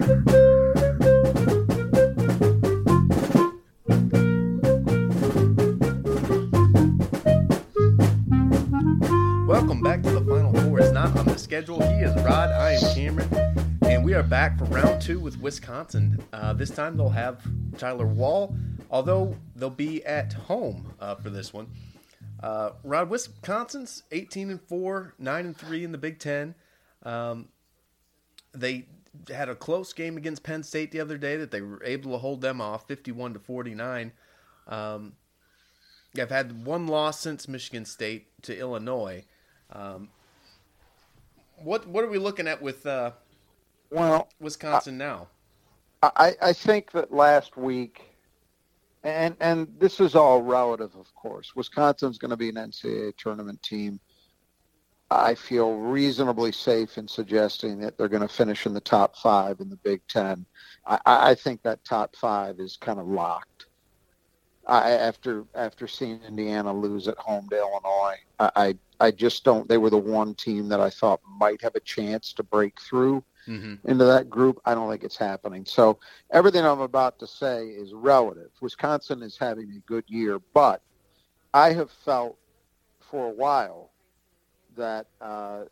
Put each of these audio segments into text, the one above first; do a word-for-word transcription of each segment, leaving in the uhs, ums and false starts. Welcome back to the Final Four. It's not on the schedule. He is Rod. I am Cameron, and we are back for round two with Wisconsin. Uh, this time they'll have Tyler Wahl, although they'll be at home uh, for this one. Uh, Rod, Wisconsin's eighteen and four, nine and three in the Big Ten. Um, they had a close game against Penn State the other day that they were able to hold them off, fifty-one to forty-nine. Um, I've had one loss since Michigan State to Illinois. Um, what what are we looking at with uh, well Wisconsin now? I, I think that last week, and and this is all relative, of course. Wisconsin's going to be an N C double A tournament team. I feel reasonably safe in suggesting that they're going to finish in the top five in the Big Ten. I, I think that top five is kind of locked. I, after after seeing Indiana lose at home to Illinois, I, I I just don't. They were the one team that I thought might have a chance to break through mm-hmm. into that group. I don't think it's happening. So everything I'm about to say is relative. Wisconsin is having a good year, but I have felt for a while that uh,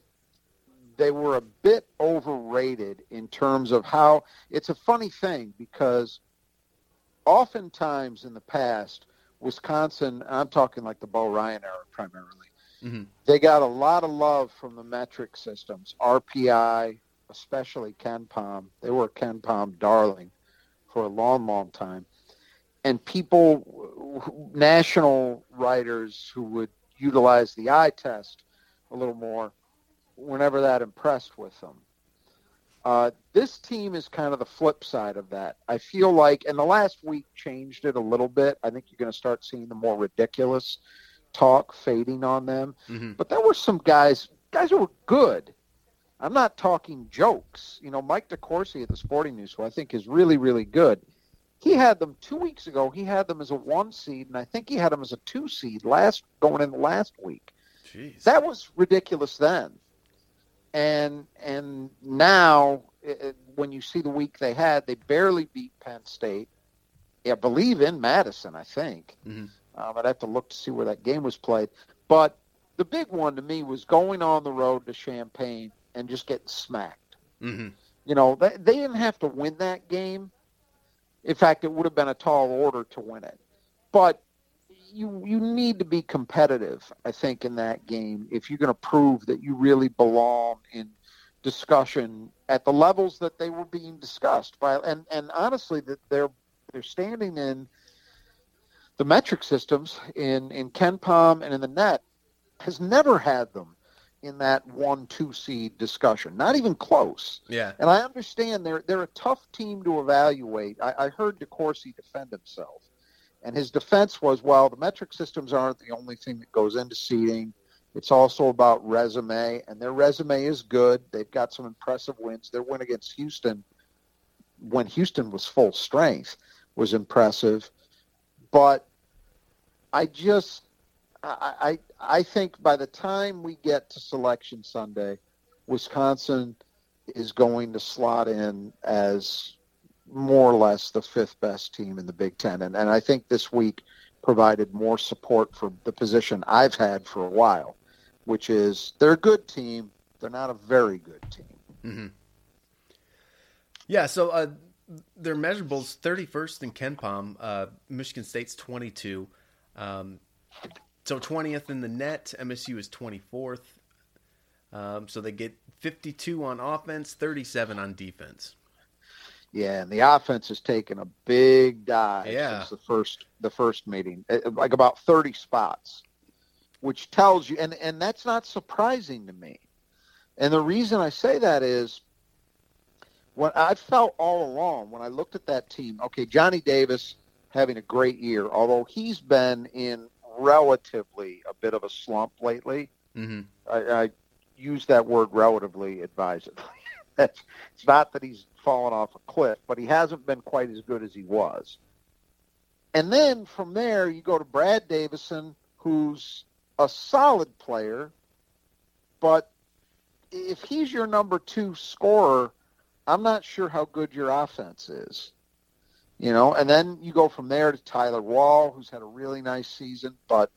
they were a bit overrated in terms of how it's a funny thing, because oftentimes in the past, Wisconsin, I'm talking like the Bo Ryan era primarily, mm-hmm. they got a lot of love from the metric systems, R P I, especially KenPom. They were a KenPom darling for a long, long time. And people, national writers who would utilize the eye test a little more, we're never that impressed with them. Uh, this team is kind of the flip side of that. I feel like, and the last week changed it a little bit. I think you're going to start seeing the more ridiculous talk fading on them. Mm-hmm. But there were some guys, guys who were good. I'm not talking jokes. You know, Mike DeCourcy at the Sporting News, who I think is really, really good. He had them two weeks ago. He had them as a one seed, and I think he had them as a two seed last going in last week. Jeez. That was ridiculous then. And and now, it, when you see the week they had, they barely beat Penn State. I believe in Madison, I think. Mm-hmm. Um, I'd have to look to see where that game was played. But the big one to me was going on the road to Champaign and just getting smacked. Mm-hmm. You know, they, they didn't have to win that game. In fact, it would have been a tall order to win it. But You you need to be competitive, I think, in that game if you're going to prove that you really belong in discussion at the levels that they were being discussed by, and, and honestly that they're they're standing in the metric systems in in KenPom and in the net has never had them in that one two seed discussion, not even close. Yeah, and I understand they're they're a tough team to evaluate. I, I heard DeCourcy defend himself. And his defense was, well, the metric systems aren't the only thing that goes into seeding. It's also about resume, and their resume is good. They've got some impressive wins. Their win against Houston, when Houston was full strength, was impressive. But I just I, I, I think by the time we get to Selection Sunday, Wisconsin is going to slot in as more or less the fifth best team in the Big Ten. And, and I think this week provided more support for the position I've had for a while, which is they're a good team. They're not a very good team. Mm-hmm. Yeah. So uh, their measurables, thirty-first in KenPom, uh, Michigan State's twenty-two. Um, so twentieth in the net, M S U is twenty-fourth. Um, so they get fifty-two on offense, thirty-seven on defense. Yeah, and the offense has taken a big dive yeah. since the first the first meeting, like about thirty spots, which tells you, and, and that's not surprising to me. And the reason I say that is what I felt all along when I looked at that team, okay, Johnny Davis having a great year, although he's been in relatively a bit of a slump lately. Mm-hmm. I, I use that word relatively advisedly. It's not that he's fallen off a cliff, but he hasn't been quite as good as he was. And then from there, you go to Brad Davison, who's a solid player, but if he's your number two scorer, I'm not sure how good your offense is. You know, and then you go from there to Tyler Wahl, who's had a really nice season. But,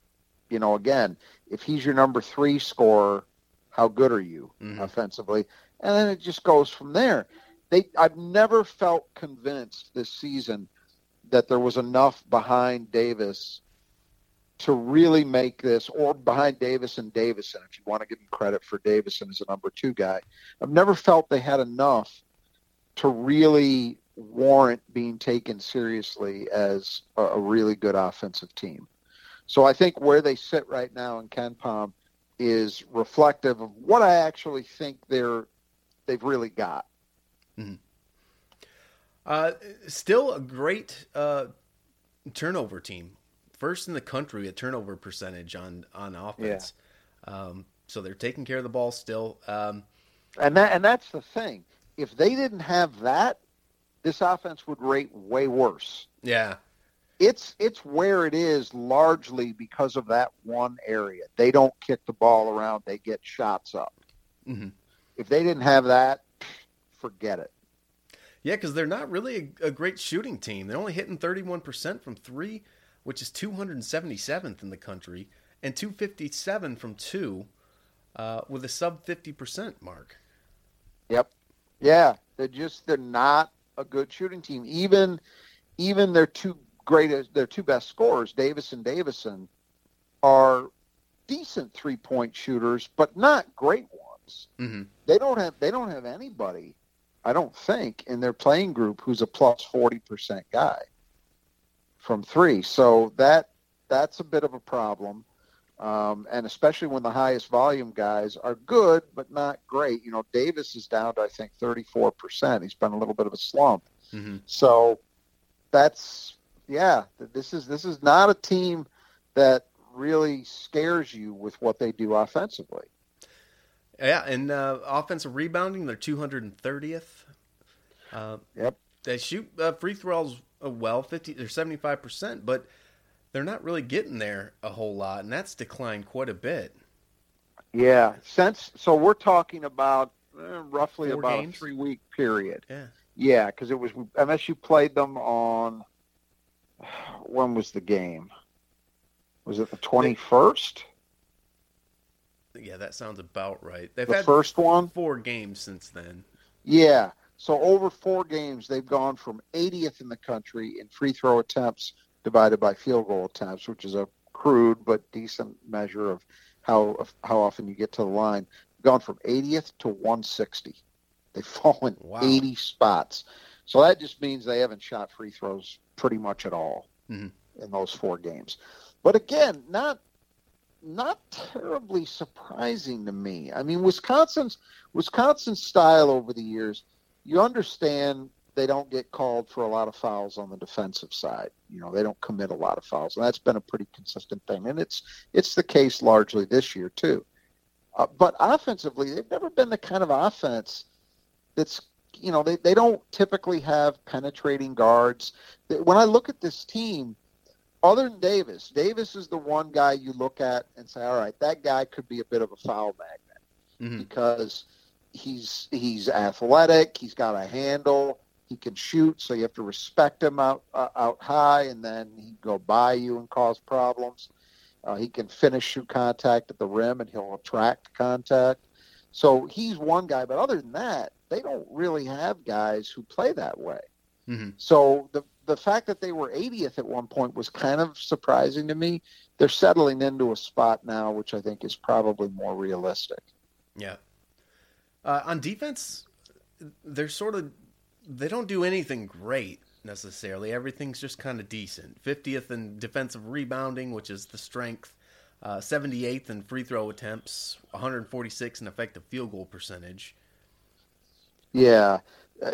you know, again, if he's your number three scorer, how good are you mm-hmm. offensively? And then it just goes from there. They, I've never felt convinced this season that there was enough behind Davis to really make this, or behind Davis and Davison, if you want to give him credit for Davison as a number two guy. I've never felt they had enough to really warrant being taken seriously as a, a really good offensive team. So I think where they sit right now in KenPom is reflective of what I actually think they're, they've really got. Mm-hmm. Uh, still a great uh, turnover team. First in the country, a turnover percentage on, on offense. Yeah. Um, so they're taking care of the ball still. Um, and that, and that's the thing. If they didn't have that, this offense would rate way worse. Yeah. It's, it's where it is largely because of that one area. They don't kick the ball around. They get shots up. Mm-hmm. If they didn't have that, forget it. Yeah, because they're not really a, a great shooting team. They're only hitting thirty-one percent from three, which is two hundred seventy-seventh in the country, and two fifty-seven from two, uh, with a sub fifty percent mark. Yep. Yeah, they're just they're not a good shooting team. Even even their two greatest, their two best scorers, Davis and Davison, are decent three-point shooters, but not great ones. Mm-hmm. They don't have they don't have anybody, I don't think, in their playing group who's a plus forty percent guy from three. So that that's a bit of a problem. Um, and especially when the highest volume guys are good, but not great. You know, Davis is down to, I think, thirty-four percent. He's been a little bit of a slump. Mm-hmm. So that's, yeah, this is, this is not a team that really scares you with what they do offensively. Yeah. And, uh, offensive rebounding, they're two hundred thirtieth. Uh, yep. They shoot uh, free throws well, fifty or seventy-five percent, but they're not really getting there a whole lot, and that's declined quite a bit. Yeah, since so we're talking about uh, roughly Four about games? a three-week period. Yeah, yeah, because it was M S U played them on when was the game? Was it the twenty-first? Yeah, that sounds about right. They've the had first one four games since then. Yeah, so over four games, they've gone from eightieth in the country in free throw attempts divided by field goal attempts, which is a crude but decent measure of how of how often you get to the line. Gone from eightieth to one hundred sixty. They've fallen wow. eighty spots. So that just means they haven't shot free throws pretty much at all mm-hmm. in those four games. But again, not not terribly surprising to me. I mean, Wisconsin's Wisconsin's style over the years, you understand they don't get called for a lot of fouls on the defensive side. You know, they don't commit a lot of fouls, and that's been a pretty consistent thing. And it's it's the case largely this year too. Uh, but offensively, they've never been the kind of offense that's, you know, they, they don't typically have penetrating guards. When I look at this team, other than Davis, Davis is the one guy you look at and say, all right, that guy could be a bit of a foul magnet mm-hmm. because he's he's athletic, he's got a handle. He can shoot, so you have to respect him out uh, out high, and then he can go by you and cause problems. Uh, he can finish shoot contact at the rim, and he'll attract contact. So he's one guy, but other than that, they don't really have guys who play that way. Mm-hmm. So the the fact that they were eightieth at one point was kind of surprising to me. They're settling into a spot now, which I think is probably more realistic. Yeah. Uh, on defense, they're sort of... They don't do anything great necessarily. Everything's just kind of decent. fiftieth in defensive rebounding, which is the strength. Uh, seventy-eighth in free throw attempts. one hundred forty-six in effective field goal percentage. Yeah. uh,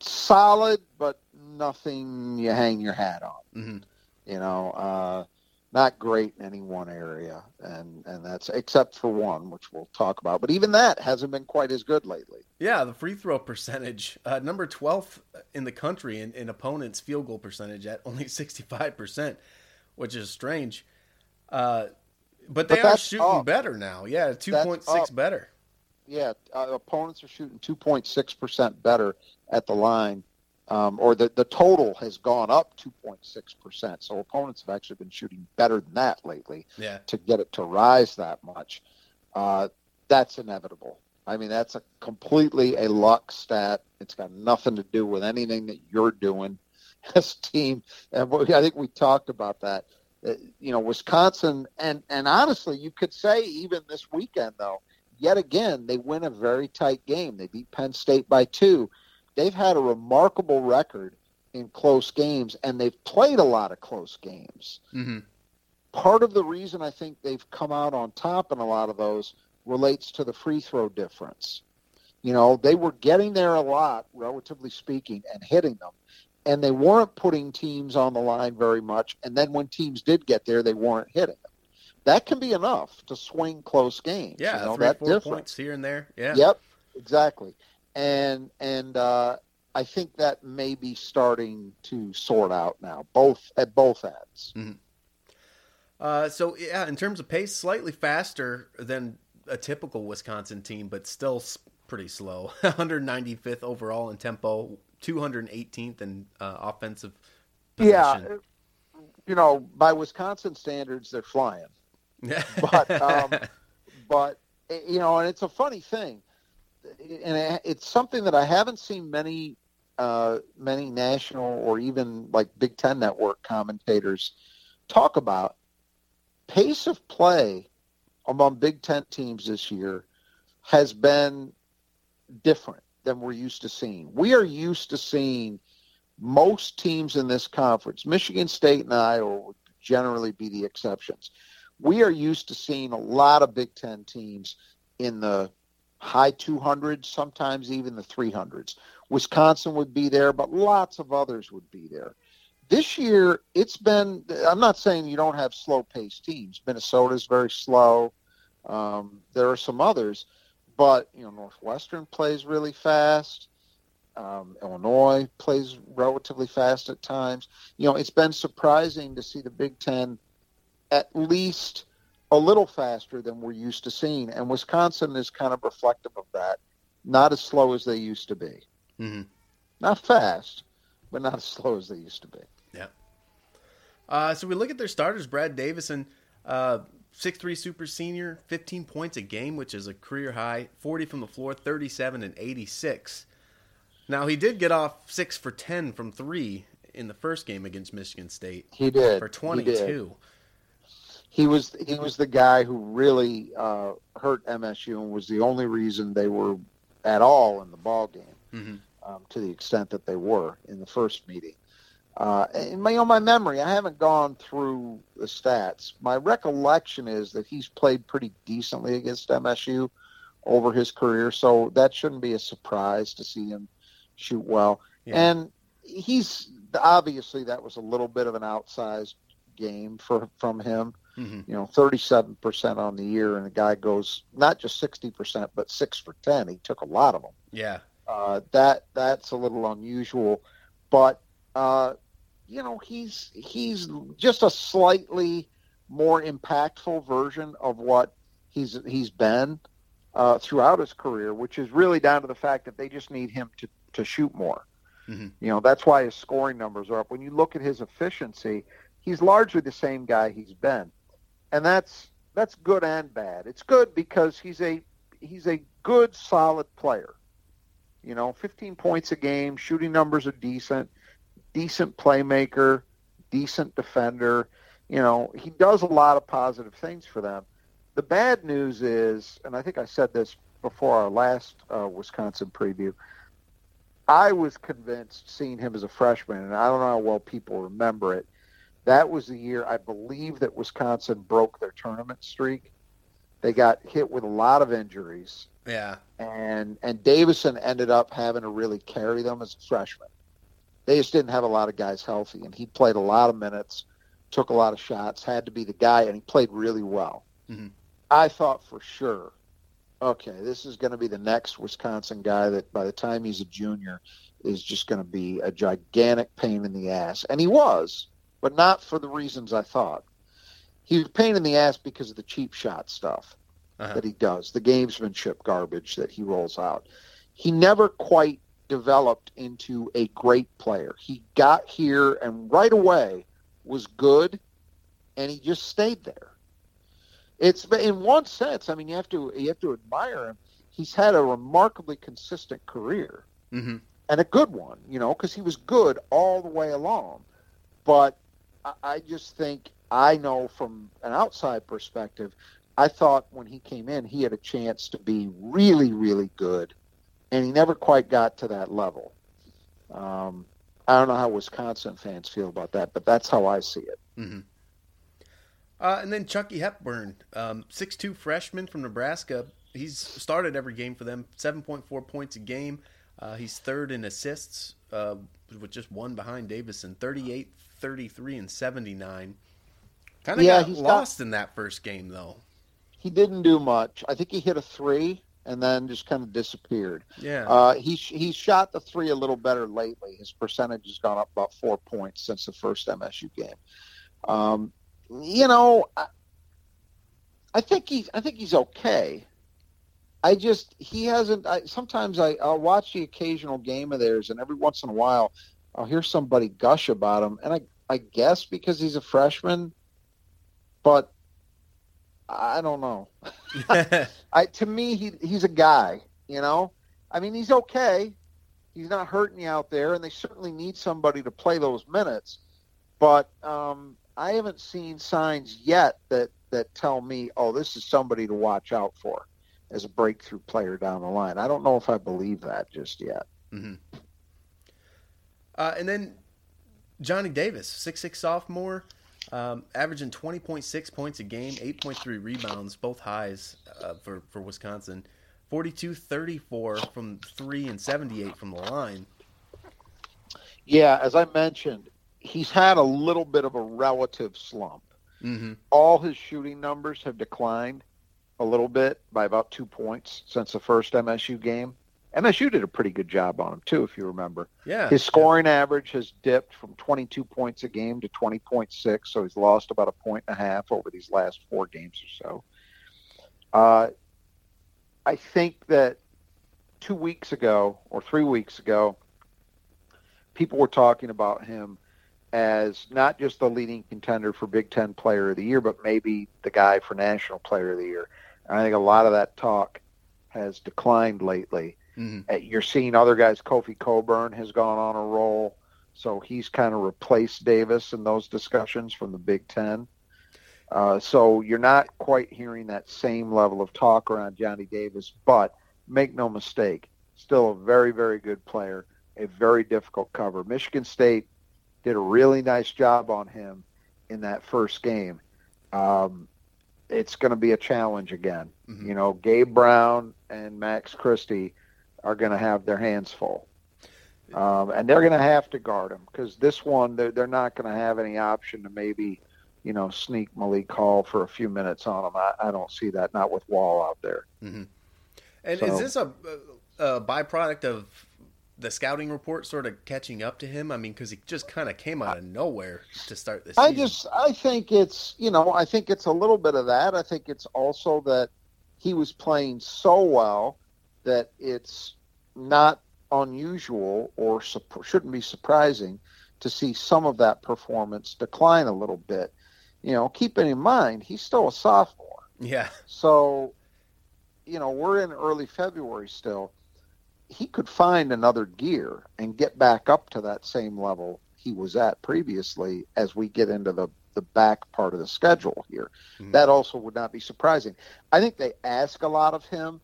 solid, but nothing you hang your hat on. Mm-hmm. You know, uh, not great in any one area, and, and that's except for one, which we'll talk about. But even that hasn't been quite as good lately. Yeah, the free throw percentage, uh, number twelfth in the country in, in opponents' field goal percentage at only sixty-five percent, which is strange. Uh, but they but are shooting up. better now. Yeah, two point six better. Yeah, uh, opponents are shooting two point six percent better at the line. Um, or the, the total has gone up two point six percent. So opponents have actually been shooting better than that lately yeah. to get it to rise that much. Uh, that's inevitable. I mean, that's a completely a luck stat. It's got nothing to do with anything that you're doing as a team. And I think we talked about that. Uh, you know, Wisconsin, and, and honestly, you could say even this weekend, though, yet again, they win a very tight game. They beat Penn State by two. They've had a remarkable record in close games, and they've played a lot of close games. Mm-hmm. Part of the reason I think they've come out on top in a lot of those relates to the free throw difference. You know, they were getting there a lot, relatively speaking, and hitting them, and they weren't putting teams on the line very much, and then when teams did get there, they weren't hitting them. That can be enough to swing close games. Yeah, you know, three, that four difference. Points here and there. Yeah. Yep, exactly. And and uh, I think that may be starting to sort out now, both at both ends. Mm-hmm. Uh, so, yeah, in terms of pace, slightly faster than a typical Wisconsin team, but still pretty slow. one hundred ninety-fifth overall in tempo, two hundred eighteenth in uh, offensive possession. Yeah, you know, by Wisconsin standards, they're flying. but, um, but, you know, and it's a funny thing. And it's something that I haven't seen many, uh, many national or even like Big Ten Network commentators talk about. Pace of play among Big Ten teams this year has been different than we're used to seeing. We are used to seeing most teams in this conference, Michigan State and Iowa would generally be the exceptions. We are used to seeing a lot of Big Ten teams in the high two hundreds, sometimes even the three hundreds. Wisconsin would be there, but lots of others would be there. This year, it's been, I'm not saying you don't have slow-paced teams. Minnesota's very slow. Um, there are some others, but, you know, Northwestern plays really fast. Um, Illinois plays relatively fast at times. You know, it's been surprising to see the Big Ten at least a little faster than we're used to seeing. And Wisconsin is kind of reflective of that. Not as slow as they used to be. Mm-hmm. Not fast, but not as slow as they used to be. Yeah. Uh, so we look at their starters, Brad Davison, uh, six three super senior, fifteen points a game, which is a career high, forty from the floor, thirty-seven and eighty-six. Now he did get off six for ten from three in the first game against Michigan State. He did. For twenty-two. He did. He was he was the guy who really uh, hurt M S U and was the only reason they were at all in the ball game, mm-hmm. um, to the extent that they were in the first meeting. Uh, and my, you know, my memory, I haven't gone through the stats. My recollection is that he's played pretty decently against M S U over his career, so that shouldn't be a surprise to see him shoot well. Yeah. And he's obviously that was a little bit of an outsized game for from him. Mm-hmm. You know, thirty-seven percent on the year, and the guy goes not just sixty percent, but six for ten. He took a lot of them. Yeah, uh, that that's a little unusual, but uh, you know, he's he's just a slightly more impactful version of what he's he's been uh, throughout his career, which is really down to the fact that they just need him to to shoot more. Mm-hmm. You know, that's why his scoring numbers are up. When you look at his efficiency, he's largely the same guy he's been. And that's that's good and bad. It's good because he's a he's a good, solid player. You know, fifteen points a game, shooting numbers are decent, decent playmaker, decent defender. You know, he does a lot of positive things for them. The bad news is, and I think I said this before our last uh, Wisconsin preview, I was convinced seeing him as a freshman, and I don't know how well people remember it, that was the year, I believe, that Wisconsin broke their tournament streak. They got hit with a lot of injuries, Yeah. And and Davison ended up having to really carry them as a freshman. They just didn't have a lot of guys healthy, and he played a lot of minutes, took a lot of shots, had to be the guy, and he played really well. Mm-hmm. I thought for sure, okay, this is going to be the next Wisconsin guy that by the time he's a junior is just going to be a gigantic pain in the ass. And he was, but not for the reasons I thought. He was a pain in the ass because of the cheap shot stuff uh-huh. that he does, the gamesmanship garbage that he rolls out. He never quite developed into a great player. He got here and right away was good, and he just stayed there. It's in one sense, I mean, you have to you have to admire him. He's had a remarkably consistent career, mm-hmm. and a good one, you know, because he was good all the way along. But I, I just think, I know from an outside perspective, I thought when he came in, he had a chance to be really, really good, and he never quite got to that level. Um, I don't know how Wisconsin fans feel about that, but that's how I see it. Mm-hmm. Uh, and then Chucky Hepburn, um, six two freshman from Nebraska. He's started every game for them, seven point four points a game. Uh, he's third in assists, uh, with just one behind Davison, thirty-eight, thirty-three, and seventy-nine. Kind of yeah, got lost got, in that first game, though. He didn't do much. I think he hit a three and then just kind of disappeared. Yeah. Uh, he, he shot the three a little better lately. His percentage has gone up about four points since the first M S U game. Um You know, I, I think he's I think he's okay. I just he hasn't. I, sometimes I, I'll watch the occasional game of theirs, and every once in a while, I'll hear somebody gush about him, and I I guess because he's a freshman, but I don't know. I to me he he's a guy. You know, I mean he's okay. He's not hurting you out there, and they certainly need somebody to play those minutes, but. Um, I haven't seen signs yet that, that tell me, oh, this is somebody to watch out for as a breakthrough player down the line. I don't know if I believe that just yet. Mm-hmm. Uh, and then Johnny Davis, six six sophomore, um, averaging twenty point six points a game, eight point three rebounds, both highs uh, for, for Wisconsin, forty-two thirty-four from three and seventy-eight from the line. Yeah, as I mentioned, he's had a little bit of a relative slump. Mm-hmm. All his shooting numbers have declined a little bit by about two points since the first M S U game. M S U did a pretty good job on him, too, if you remember. Yeah. His scoring yeah. average has dipped from twenty-two points a game to twenty point six, so he's lost about a point and a half over these last four games or so. Uh, I think that two weeks ago or three weeks ago, people were talking about him as not just the leading contender for Big Ten Player of the Year, but maybe the guy for National Player of the Year. And I think a lot of that talk has declined lately. Mm-hmm. You're seeing other guys. Kofi Cockburn has gone on a roll, so he's kind of replaced Davis in those discussions from the Big Ten. Uh, so you're not quite hearing that same level of talk around Johnny Davis, but make no mistake, still a very, very good player, a very difficult cover. Michigan State did a really nice job on him in that first game. Um, it's going to be a challenge again. Mm-hmm. You know, Gabe Brown and Max Christie are going to have their hands full. Um, and they're going to have to guard him because this one, they're, they're not going to have any option to maybe, you know, sneak Malik Hall for a few minutes on him. I, I don't see that, not with Wahl out there. Mm-hmm. And so, is this a, a byproduct of – the scouting report sort of catching up to him? I mean, because he just kind of came out of nowhere to start this I season. just I think it's you know I think it's a little bit of that. I think it's also that he was playing so well that it's not unusual or su- shouldn't be surprising to see some of that performance decline a little bit. You know, keeping in mind he's still a sophomore. Yeah. So, you know, we're in early February still. He could find another gear and get back up to that same level he was at previously as we get into the, the back part of the schedule here. Mm-hmm. That also would not be surprising. I think they ask a lot of him,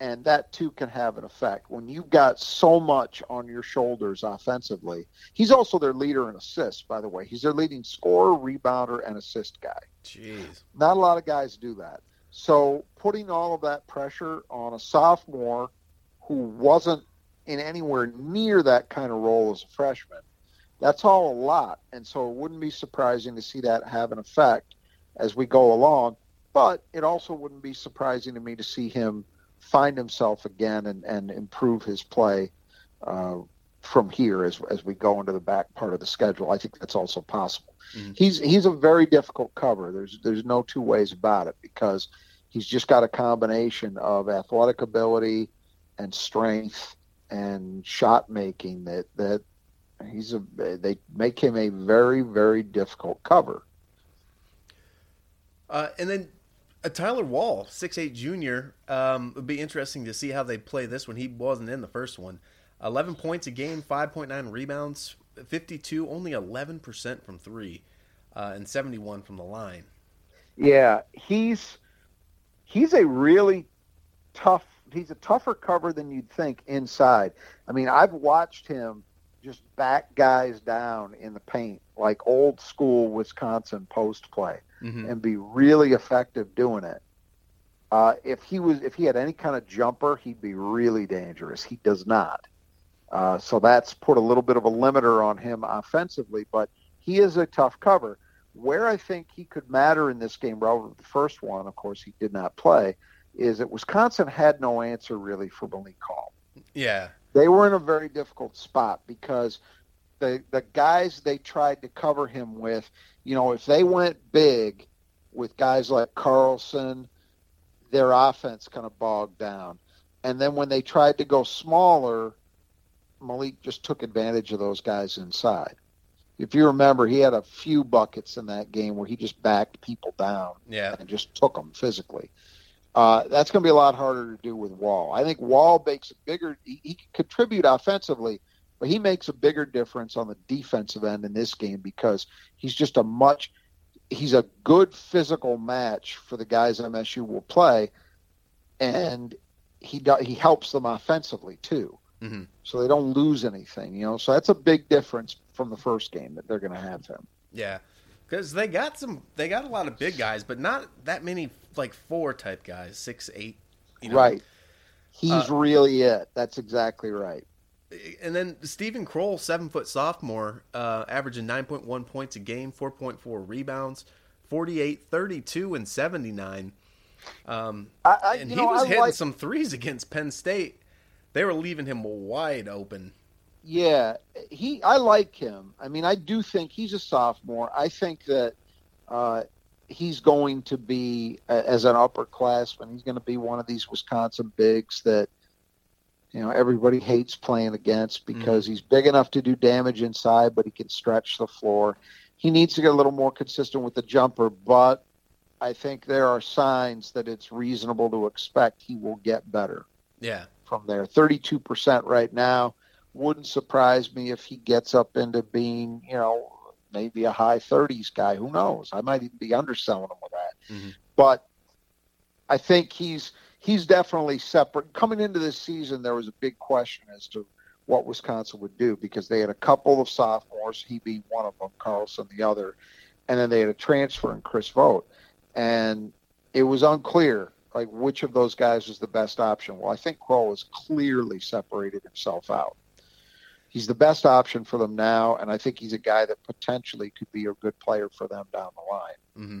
and that too can have an effect. When you've got so much on your shoulders offensively, he's also their leader in assists, by the way. He's their leading scorer, rebounder, and assist guy. Jeez. Not a lot of guys do that. So putting all of that pressure on a sophomore who wasn't in anywhere near that kind of role as a freshman, that's all a lot. And so it wouldn't be surprising to see that have an effect as we go along. But it also wouldn't be surprising to me to see him find himself again and, and improve his play uh, from here as as we go into the back part of the schedule. I think that's also possible. Mm-hmm. He's he's a very difficult cover. There's there's no two ways about it, because he's just got a combination of athletic ability and strength and shot making that that he's a they make him a very, very difficult cover. Uh, and then a Tyler Wahl, six eight junior, um, would be interesting to see how they play this one. He wasn't in the first one. eleven points a game, five point nine rebounds, fifty-two, only eleven percent from three, uh, and seventy-one from the line. Yeah, he's he's a really tough, he's a tougher cover than you'd think inside. I mean, I've watched him just back guys down in the paint, like old school Wisconsin post play. Mm-hmm. And be really effective doing it. Uh, if he was, if he had any kind of jumper, he'd be really dangerous. He does not. Uh, so that's put a little bit of a limiter on him offensively, but he is a tough cover. Where I think he could matter in this game, relative to the first one, of course, he did not play, is that Wisconsin had no answer really for Malik Hall. Yeah. They were in a very difficult spot because the the guys they tried to cover him with, you know, if they went big with guys like Carlson, their offense kind of bogged down. And then when they tried to go smaller, Malik just took advantage of those guys inside. If you remember, he had a few buckets in that game where he just backed people down yeah. and just took them physically. Uh, that's going to be a lot harder to do with Wahl. I think Wahl makes a bigger – he can contribute offensively – but he makes a bigger difference on the defensive end in this game because he's just a much – he's a good physical match for the guys M S U will play, and he do, he helps them offensively too. Mm-hmm. So they don't lose anything, you know. So that's a big difference from the first game that they're going to have him. Yeah, because they got some – they got a lot of big guys, but not that many like four-type guys, six, eight. You know? Right. He's uh, really it. That's exactly right. And then Steven Crowl, seven foot sophomore, uh, averaging nine point one points a game, four point four rebounts, forty-eight, thirty-two, and seventy-nine. Um, I, I, and he know, was I hitting like... some threes against Penn State. They were leaving him wide open. Yeah, he. I like him. I mean, I do think he's a sophomore. I think that uh, he's going to be, as an upperclassman, he's going to be one of these Wisconsin bigs that, you know, everybody hates playing against because mm-hmm. he's big enough to do damage inside, but he can stretch the floor. He needs to get a little more consistent with the jumper, but I think there are signs that it's reasonable to expect he will get better. Yeah, from there. thirty-two percent right now. Wouldn't surprise me if he gets up into being, you know, maybe a high thirties guy. Who knows? I might even be underselling him with that. Mm-hmm. But I think he's... He's definitely separate. Coming into this season, there was a big question as to what Wisconsin would do because they had a couple of sophomores, he being one of them, Carlson the other, and then they had a transfer in Chris Vogt. And it was unclear, like, which of those guys was the best option. Well, I think Crowl has clearly separated himself out. He's the best option for them now, and I think he's a guy that potentially could be a good player for them down the line. Mm-hmm.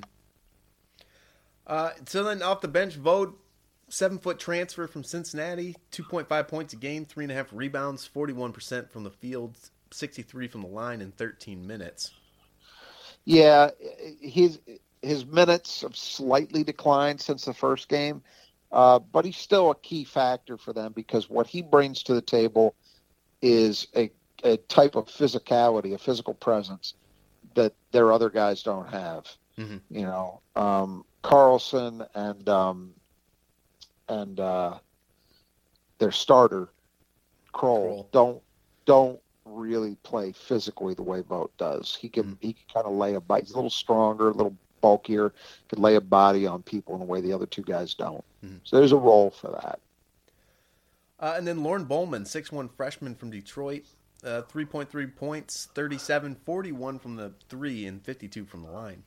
Uh, so then off the bench, Vogt, seven-foot transfer from Cincinnati, two point five points a game, three point five rebounds, forty-one percent from the field, sixty-three from the line in thirteen minutes. Yeah, his, his minutes have slightly declined since the first game, uh, but he's still a key factor for them because what he brings to the table is a, a type of physicality, a physical presence that their other guys don't have. Mm-hmm. You know, um, Carlson and... Um, and uh, their starter, Crowl, don't don't really play physically the way Vogt does. He can mm-hmm. he can kind of lay a bite. He's a little stronger, a little bulkier. Could lay a body on people in a way the other two guys don't. Mm-hmm. So there's a role for that. Uh, and then Lauren Bowman, six one freshman from Detroit, uh, three point three points, thirty-seven, forty-one from the three, and fifty-two from the line.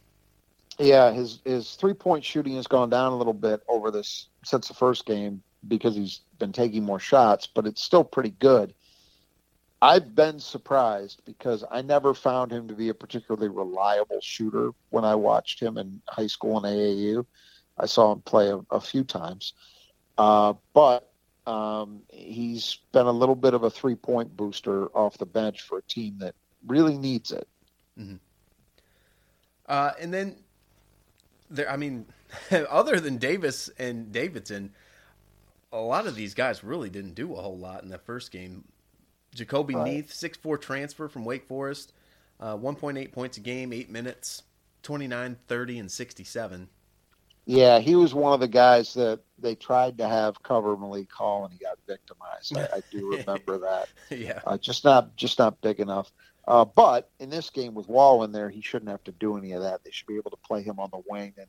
Yeah, his his three-point shooting has gone down a little bit over this since the first game because he's been taking more shots, but it's still pretty good. I've been surprised because I never found him to be a particularly reliable shooter when I watched him in high school and A A U. I saw him play a, a few times. Uh, but um, he's been a little bit of a three-point booster off the bench for a team that really needs it. Mm-hmm. Uh, and then... There, I mean, other than Davis and Davidson, a lot of these guys really didn't do a whole lot in the first game. Jacoby right. Neath, six foot four transfer from Wake Forest, uh, one point eight points a game, eight minutes, twenty-nine, thirty, and sixty-seven. Yeah, he was one of the guys that they tried to have cover Malik Hall, and he got victimized. I, I do remember that. Yeah, uh, just not just not big enough. Uh, but in this game with Wahl in there, he shouldn't have to do any of that. They should be able to play him on the wing. And,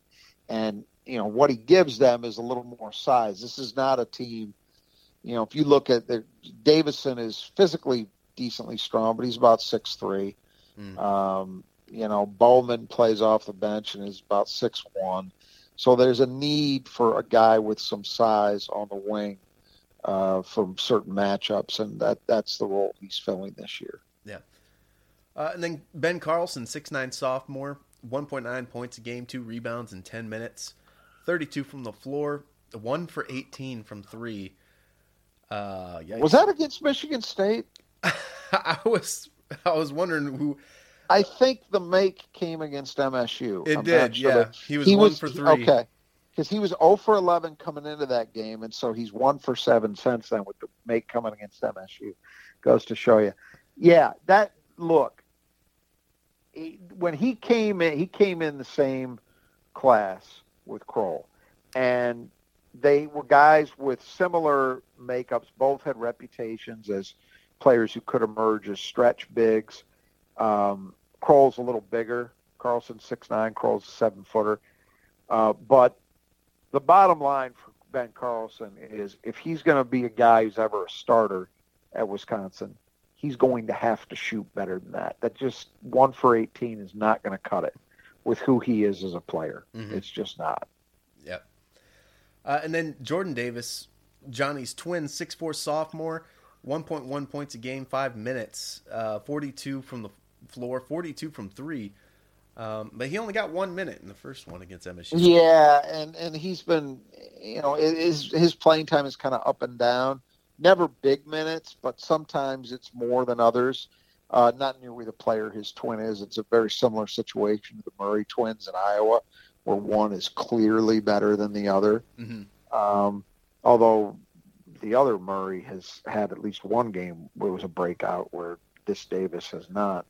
and you know, what he gives them is a little more size. This is not a team, you know, if you look at the Davison is physically decently strong, but he's about six three. Mm. Um, you know, Bowman plays off the bench and is about six one. So there's a need for a guy with some size on the wing uh, from certain matchups, and that, that's the role he's filling this year. Yeah. Uh, and then Ben Carlson, six nine sophomore, one point nine points a game, two rebounds in ten minutes, thirty-two from the floor, one for eighteen from three. Uh, was that against Michigan State? I was I was wondering who. I think the make came against M S U. It I'm did, sure yeah. That, he was he one was, for three. Okay, because he was zero for eleven coming into that game, and so he's one for seven since then with the make coming against M S U. Goes to show you. Yeah, that, look. When he came in, he came in the same class with Crowl, and they were guys with similar makeups. Both had reputations as players who could emerge as stretch bigs. Um, Kroll's a little bigger. Carlson's six nine, Kroll's a seven-footer. Uh, but the bottom line for Ben Carlson is if he's going to be a guy who's ever a starter at Wisconsin, he's going to have to shoot better than that. That just one for eighteen is not going to cut it with who he is as a player. Mm-hmm. It's just not. Yep. Uh, and then Jordan Davis, Johnny's twin, six foot four sophomore, one point one points a game, five minutes, uh, forty-two from the floor, forty-two from three. Um, but he only got one minute in the first one against M S U. Yeah, and, and he's been, you know, his, his playing time is kind of up and down. Never big minutes, but sometimes it's more than others. Uh, not nearly the player his twin is. It's a very similar situation to the Murray twins in Iowa, where one is clearly better than the other. Mm-hmm. Um, although the other Murray has had at least one game where it was a breakout, where this Davis has not.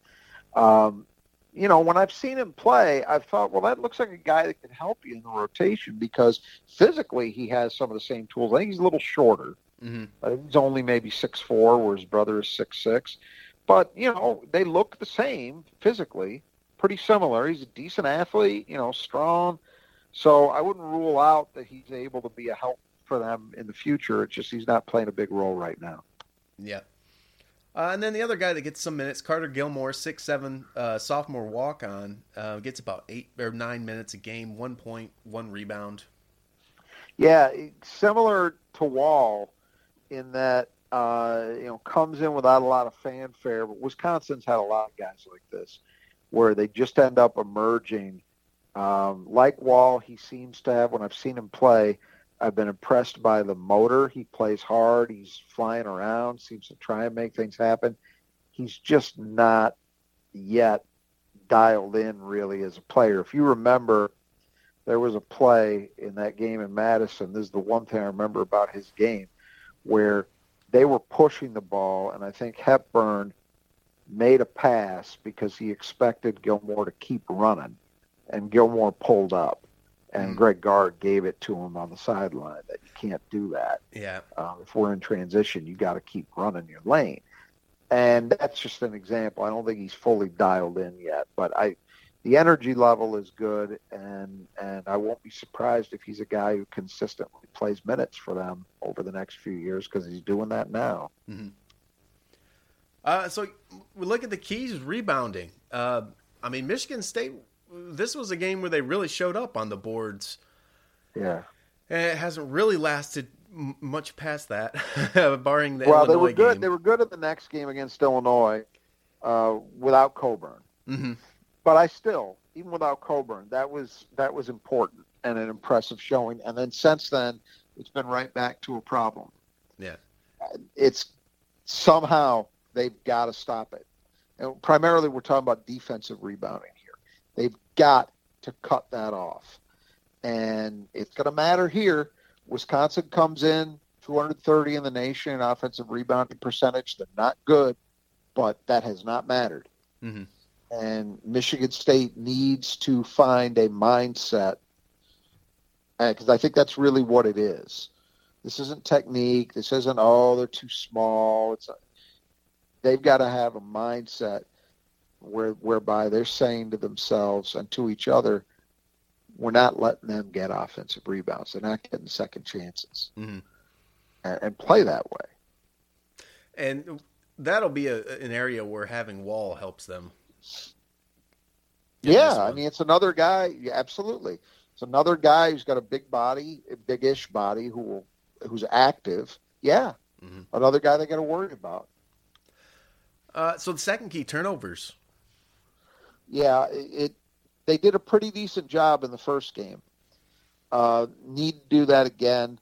Um, you know, when I've seen him play, I've thought, well, that looks like a guy that can help you in the rotation because physically he has some of the same tools. I think he's a little shorter. Mm-hmm. I think he's only maybe six four, where his brother is six six. But, you know, they look the same physically, pretty similar. He's a decent athlete, you know, strong. So I wouldn't rule out that he's able to be a help for them in the future. It's just he's not playing a big role right now. Yeah. Uh, and then the other guy that gets some minutes, Carter Gilmore, six seven, uh, sophomore walk-on, uh, gets about eight or nine minutes a game, one point, one rebound. Yeah, similar to Wahl. In that, uh, you know, comes in without a lot of fanfare. But Wisconsin's had a lot of guys like this where they just end up emerging. Um, like Wahl, he seems to have, when I've seen him play, I've been impressed by the motor. He plays hard. He's flying around, seems to try and make things happen. He's just not yet dialed in really as a player. If you remember, there was a play in that game in Madison. This is the one thing I remember about his game, where they were pushing the ball, and I think Hepburn made a pass because he expected Gilmore to keep running, and Gilmore pulled up, and mm. Greg Gard gave it to him on the sideline that you can't do that. Yeah, um, if we're in transition, you got to keep running your lane, and that's just an example. I don't think he's fully dialed in yet, but I, the energy level is good, and and I won't be surprised if he's a guy who consistently plays minutes for them over the next few years because he's doing that now. Mm-hmm. Uh, so we look at the keys, rebounding. Uh, I mean, Michigan State this was a game where they really showed up on the boards. Yeah. And it hasn't really lasted m- much past that, barring the well, Illinois game. Well, they were good. Game. They were good at the next game against Illinois uh, without Coburn. Mm-hmm. But I still, even without Coburn, that was that was important and an impressive showing. And then since then, it's been right back to a problem. Yeah. It's somehow they've got to stop it. And primarily we're talking about defensive rebounding here. They've got to cut that off. And it's going to matter here. Wisconsin comes in two hundred thirty in the nation in offensive rebounding percentage. They're not good, but that has not mattered. Mm-hmm. And Michigan State needs to find a mindset, because I think that's really what it is. This isn't technique. This isn't, oh, they're too small. It's a, they've got to have a mindset where, whereby they're saying to themselves and to each other, we're not letting them get offensive rebounds. They're not getting second chances. Mm-hmm. and, and play that way. And that'll be a, an area where having Wahl helps them. Yeah, I mean, it's another guy. Yeah, absolutely. It's another guy who's got a big body, a big-ish body, who will, who's active. Yeah, mm-hmm. Another guy they got to worry about. Uh, so the second key, turnovers. Yeah, it, it. They did a pretty decent job in the first game. Uh, need to do that again,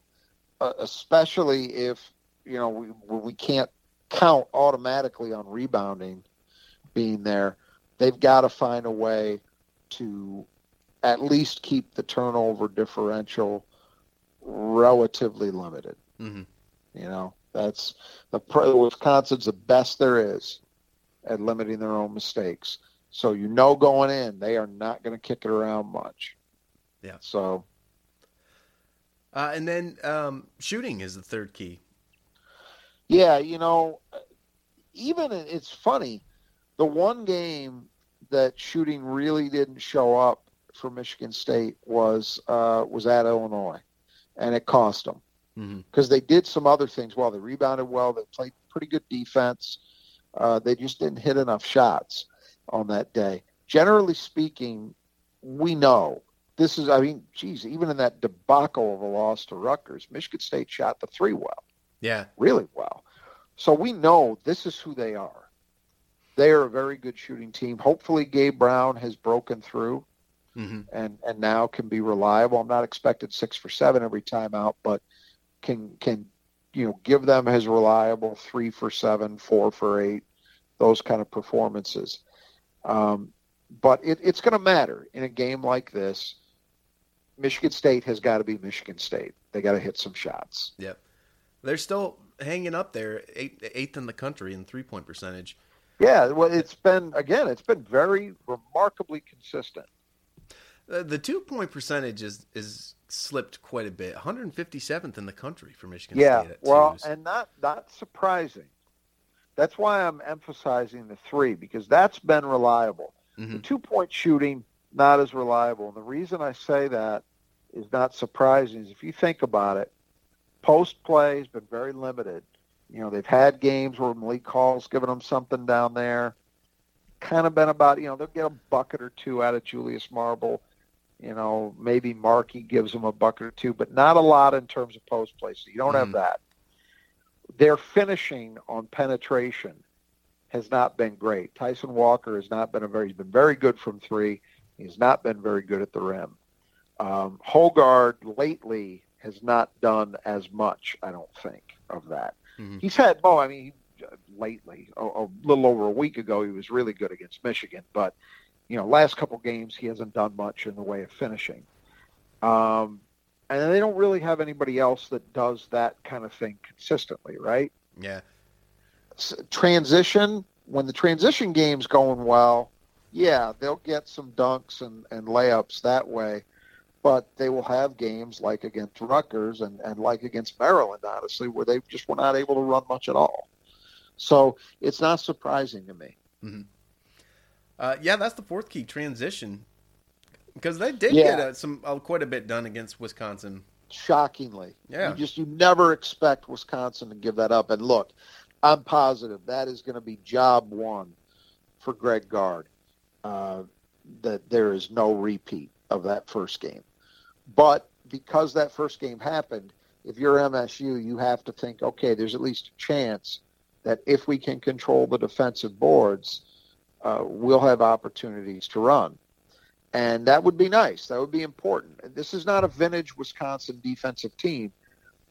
uh, especially if you know we we can't count automatically on rebounding being there. They've got to find a way to at least keep the turnover differential relatively limited. Mm-hmm. You know, that's the Wisconsin's the best there is at limiting their own mistakes. So, you know, going in, they are not going to kick it around much. Yeah. So. Uh, and then um, shooting is the third key. Yeah. You know, even it's funny. The one game that shooting really didn't show up for Michigan State was uh, was at Illinois, and it cost them because mm-hmm. they did some other things well. They rebounded well. They played pretty good defense. Uh, they just didn't hit enough shots on that day. Generally speaking, we know this is, I mean, geez, even in that debacle of a loss to Rutgers, Michigan State shot the three well. Yeah. Really well. So we know this is who they are. They are a very good shooting team. Hopefully Gabe Brown has broken through. Mm-hmm. And and now can be reliable. I'm not expecting six for seven every time out, but can can you know give them his reliable three for seven, four for eight, those kind of performances. Um, but it, it's going to matter in a game like this. Michigan State has got to be Michigan State. They got to hit some shots. Yep, they're still hanging up there, eighth, eighth in the country in three point percentage. Yeah, well, it's been again, it's been very remarkably consistent. The two-point percentage is, is slipped quite a bit, one hundred fifty-seventh in the country for Michigan yeah, State. Yeah, well, twos. and not, not surprising. That's why I'm emphasizing the three, because that's been reliable. Mm-hmm. The two-point shooting, not as reliable. And the reason I say that is not surprising is if you think about it, post play has been very limited. You know, they've had games where Malik Hall's giving them something down there. Kind of been about, you know, they'll get a bucket or two out of Julius Marble. You know, maybe Markey gives them a bucket or two, but not a lot in terms of post play. So you don't mm. have that. Their finishing on penetration has not been great. Tyson Walker has not been a very, he's been very good from three. He's not been very good at the rim. Um, Holgard lately has not done as much, I don't think, of that. Mm-hmm. He's had, oh, I mean, lately, a, a little over a week ago, he was really good against Michigan, but you know, last couple games, he hasn't done much in the way of finishing. Um, and they don't really have anybody else that does that kind of thing consistently, right? Yeah. So transition, when the transition game's going well, yeah, they'll get some dunks and, and layups that way, but they will have games like against Rutgers and, and like against Maryland, honestly, where they just were not able to run much at all. So it's not surprising to me. Mm-hmm. Uh, yeah, that's the fourth key, transition, because they did yeah. get a, some uh, quite a bit done against Wisconsin. Shockingly, yeah, you just you never expect Wisconsin to give that up. And look, I'm positive that is going to be job one for Greg Gard. Uh, that there is no repeat of that first game. But because that first game happened, if you're M S U, you have to think, okay, there's at least a chance that if we can control the defensive boards, uh, we'll have opportunities to run. And that would be nice. That would be important. This is not a vintage Wisconsin defensive team,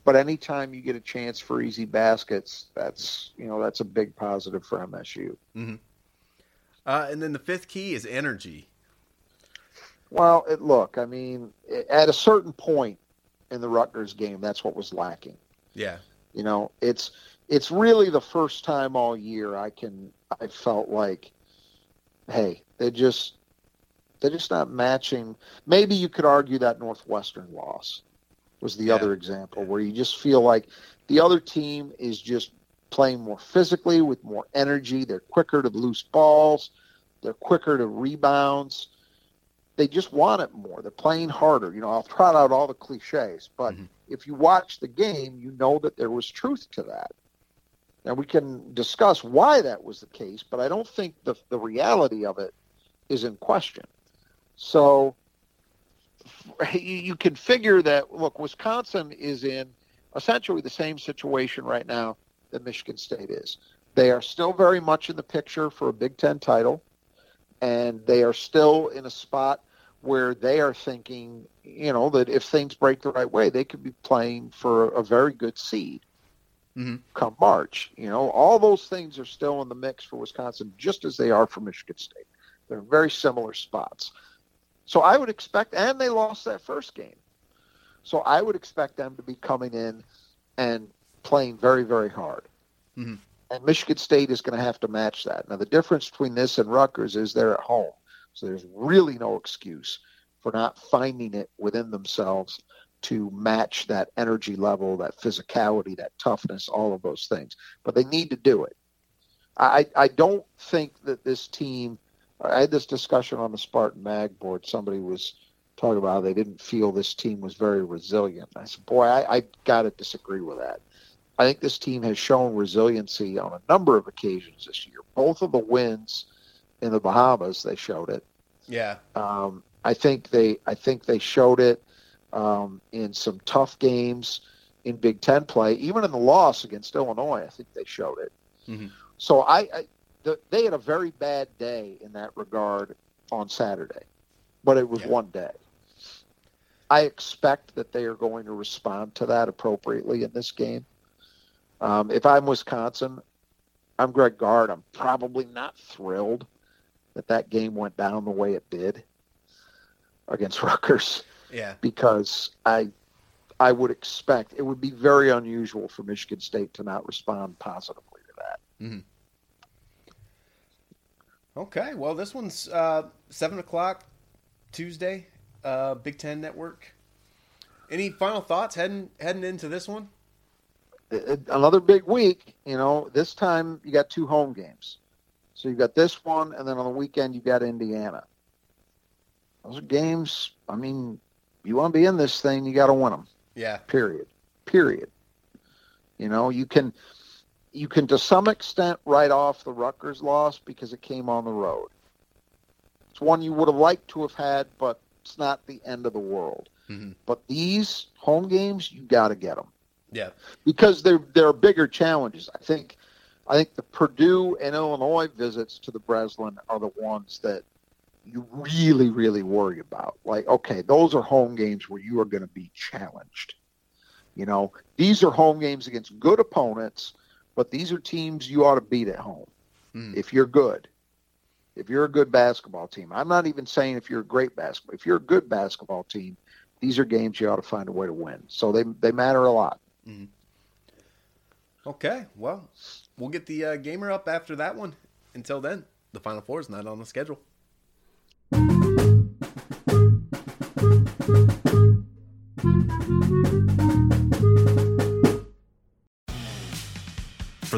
but anytime you get a chance for easy baskets, that's, you know, that's a big positive for M S U. Mm-hmm. Uh, and then the fifth key is energy. Well, it, look, I mean, at a certain point in the Rutgers game, that's what was lacking. Yeah. You know, it's it's really the first time all year I can I felt like, hey, they just they're just not matching. Maybe you could argue that Northwestern loss was the yeah. other example where you just feel like the other team is just playing more physically with more energy. They're quicker to loose balls. They're quicker to rebounds. They just want it more. They're playing harder. You know, I'll trot out all the cliches, but mm-hmm. if you watch the game, you know that there was truth to that. Now, we can discuss why that was the case, but I don't think the the reality of it is in question. So you, you can figure that, look, Wisconsin is in essentially the same situation right now that Michigan State is. They are still very much in the picture for a Big Ten title. And they are still in a spot where they are thinking, you know, that if things break the right way, they could be playing for a very good seed mm-hmm. come March. You know, all those things are still in the mix for Wisconsin, just as they are for Michigan State. They're in very similar spots. So I would expect, and they lost that first game. So I would expect them to be coming in and playing very, very hard. Mm-hmm. And Michigan State is going to have to match that. Now, the difference between this and Rutgers is they're at home. So there's really no excuse for not finding it within themselves to match that energy level, that physicality, that toughness, all of those things. But they need to do it. I, I don't think that this team – I had this discussion on the Spartan Mag board. Somebody was talking about how they didn't feel this team was very resilient. I said, boy, I, I got to disagree with that. I think this team has shown resiliency on a number of occasions this year. Both of the wins in the Bahamas, they showed it. Yeah. Um, I think they I think they showed it um, in some tough games in Big Ten play. Even in the loss against Illinois, I think they showed it. Mm-hmm. So I, I the, they had a very bad day in that regard on Saturday, but it was yeah. one day. I expect that they are going to respond to that appropriately in this game. Um, if I'm Wisconsin, I'm Greg Gard. I'm probably not thrilled that that game went down the way it did against Rutgers. Yeah. Because I, I would expect it would be very unusual for Michigan State to not respond positively to that. Mm-hmm. Okay. Well, this one's uh, seven o'clock Tuesday, uh, Big Ten Network. Any final thoughts heading heading into this one? Another big week, you know, this time you got two home games. So you got this one, and then on the weekend you got Indiana. Those are games, I mean, you want to be in this thing, you got to win them. Yeah. Period. Period. You know, you can, you can to some extent write off the Rutgers loss because it came on the road. It's one you would have liked to have had, but it's not the end of the world. Mm-hmm. But these home games, you got to get them. Yeah, because there there are bigger challenges. I think, I think the Purdue and Illinois visits to the Breslin are the ones that you really really worry about. Like, okay, those are home games where you are going to be challenged. You know, these are home games against good opponents, but these are teams you ought to beat at home mm. if you're good. If you're a good basketball team, I'm not even saying if you're a great basketball. If you're a good basketball team, these are games you ought to find a way to win. So they they matter a lot. Mm. Okay, well, we'll get the uh, gamer up after that one. Until then, the Final Four is not on the schedule. For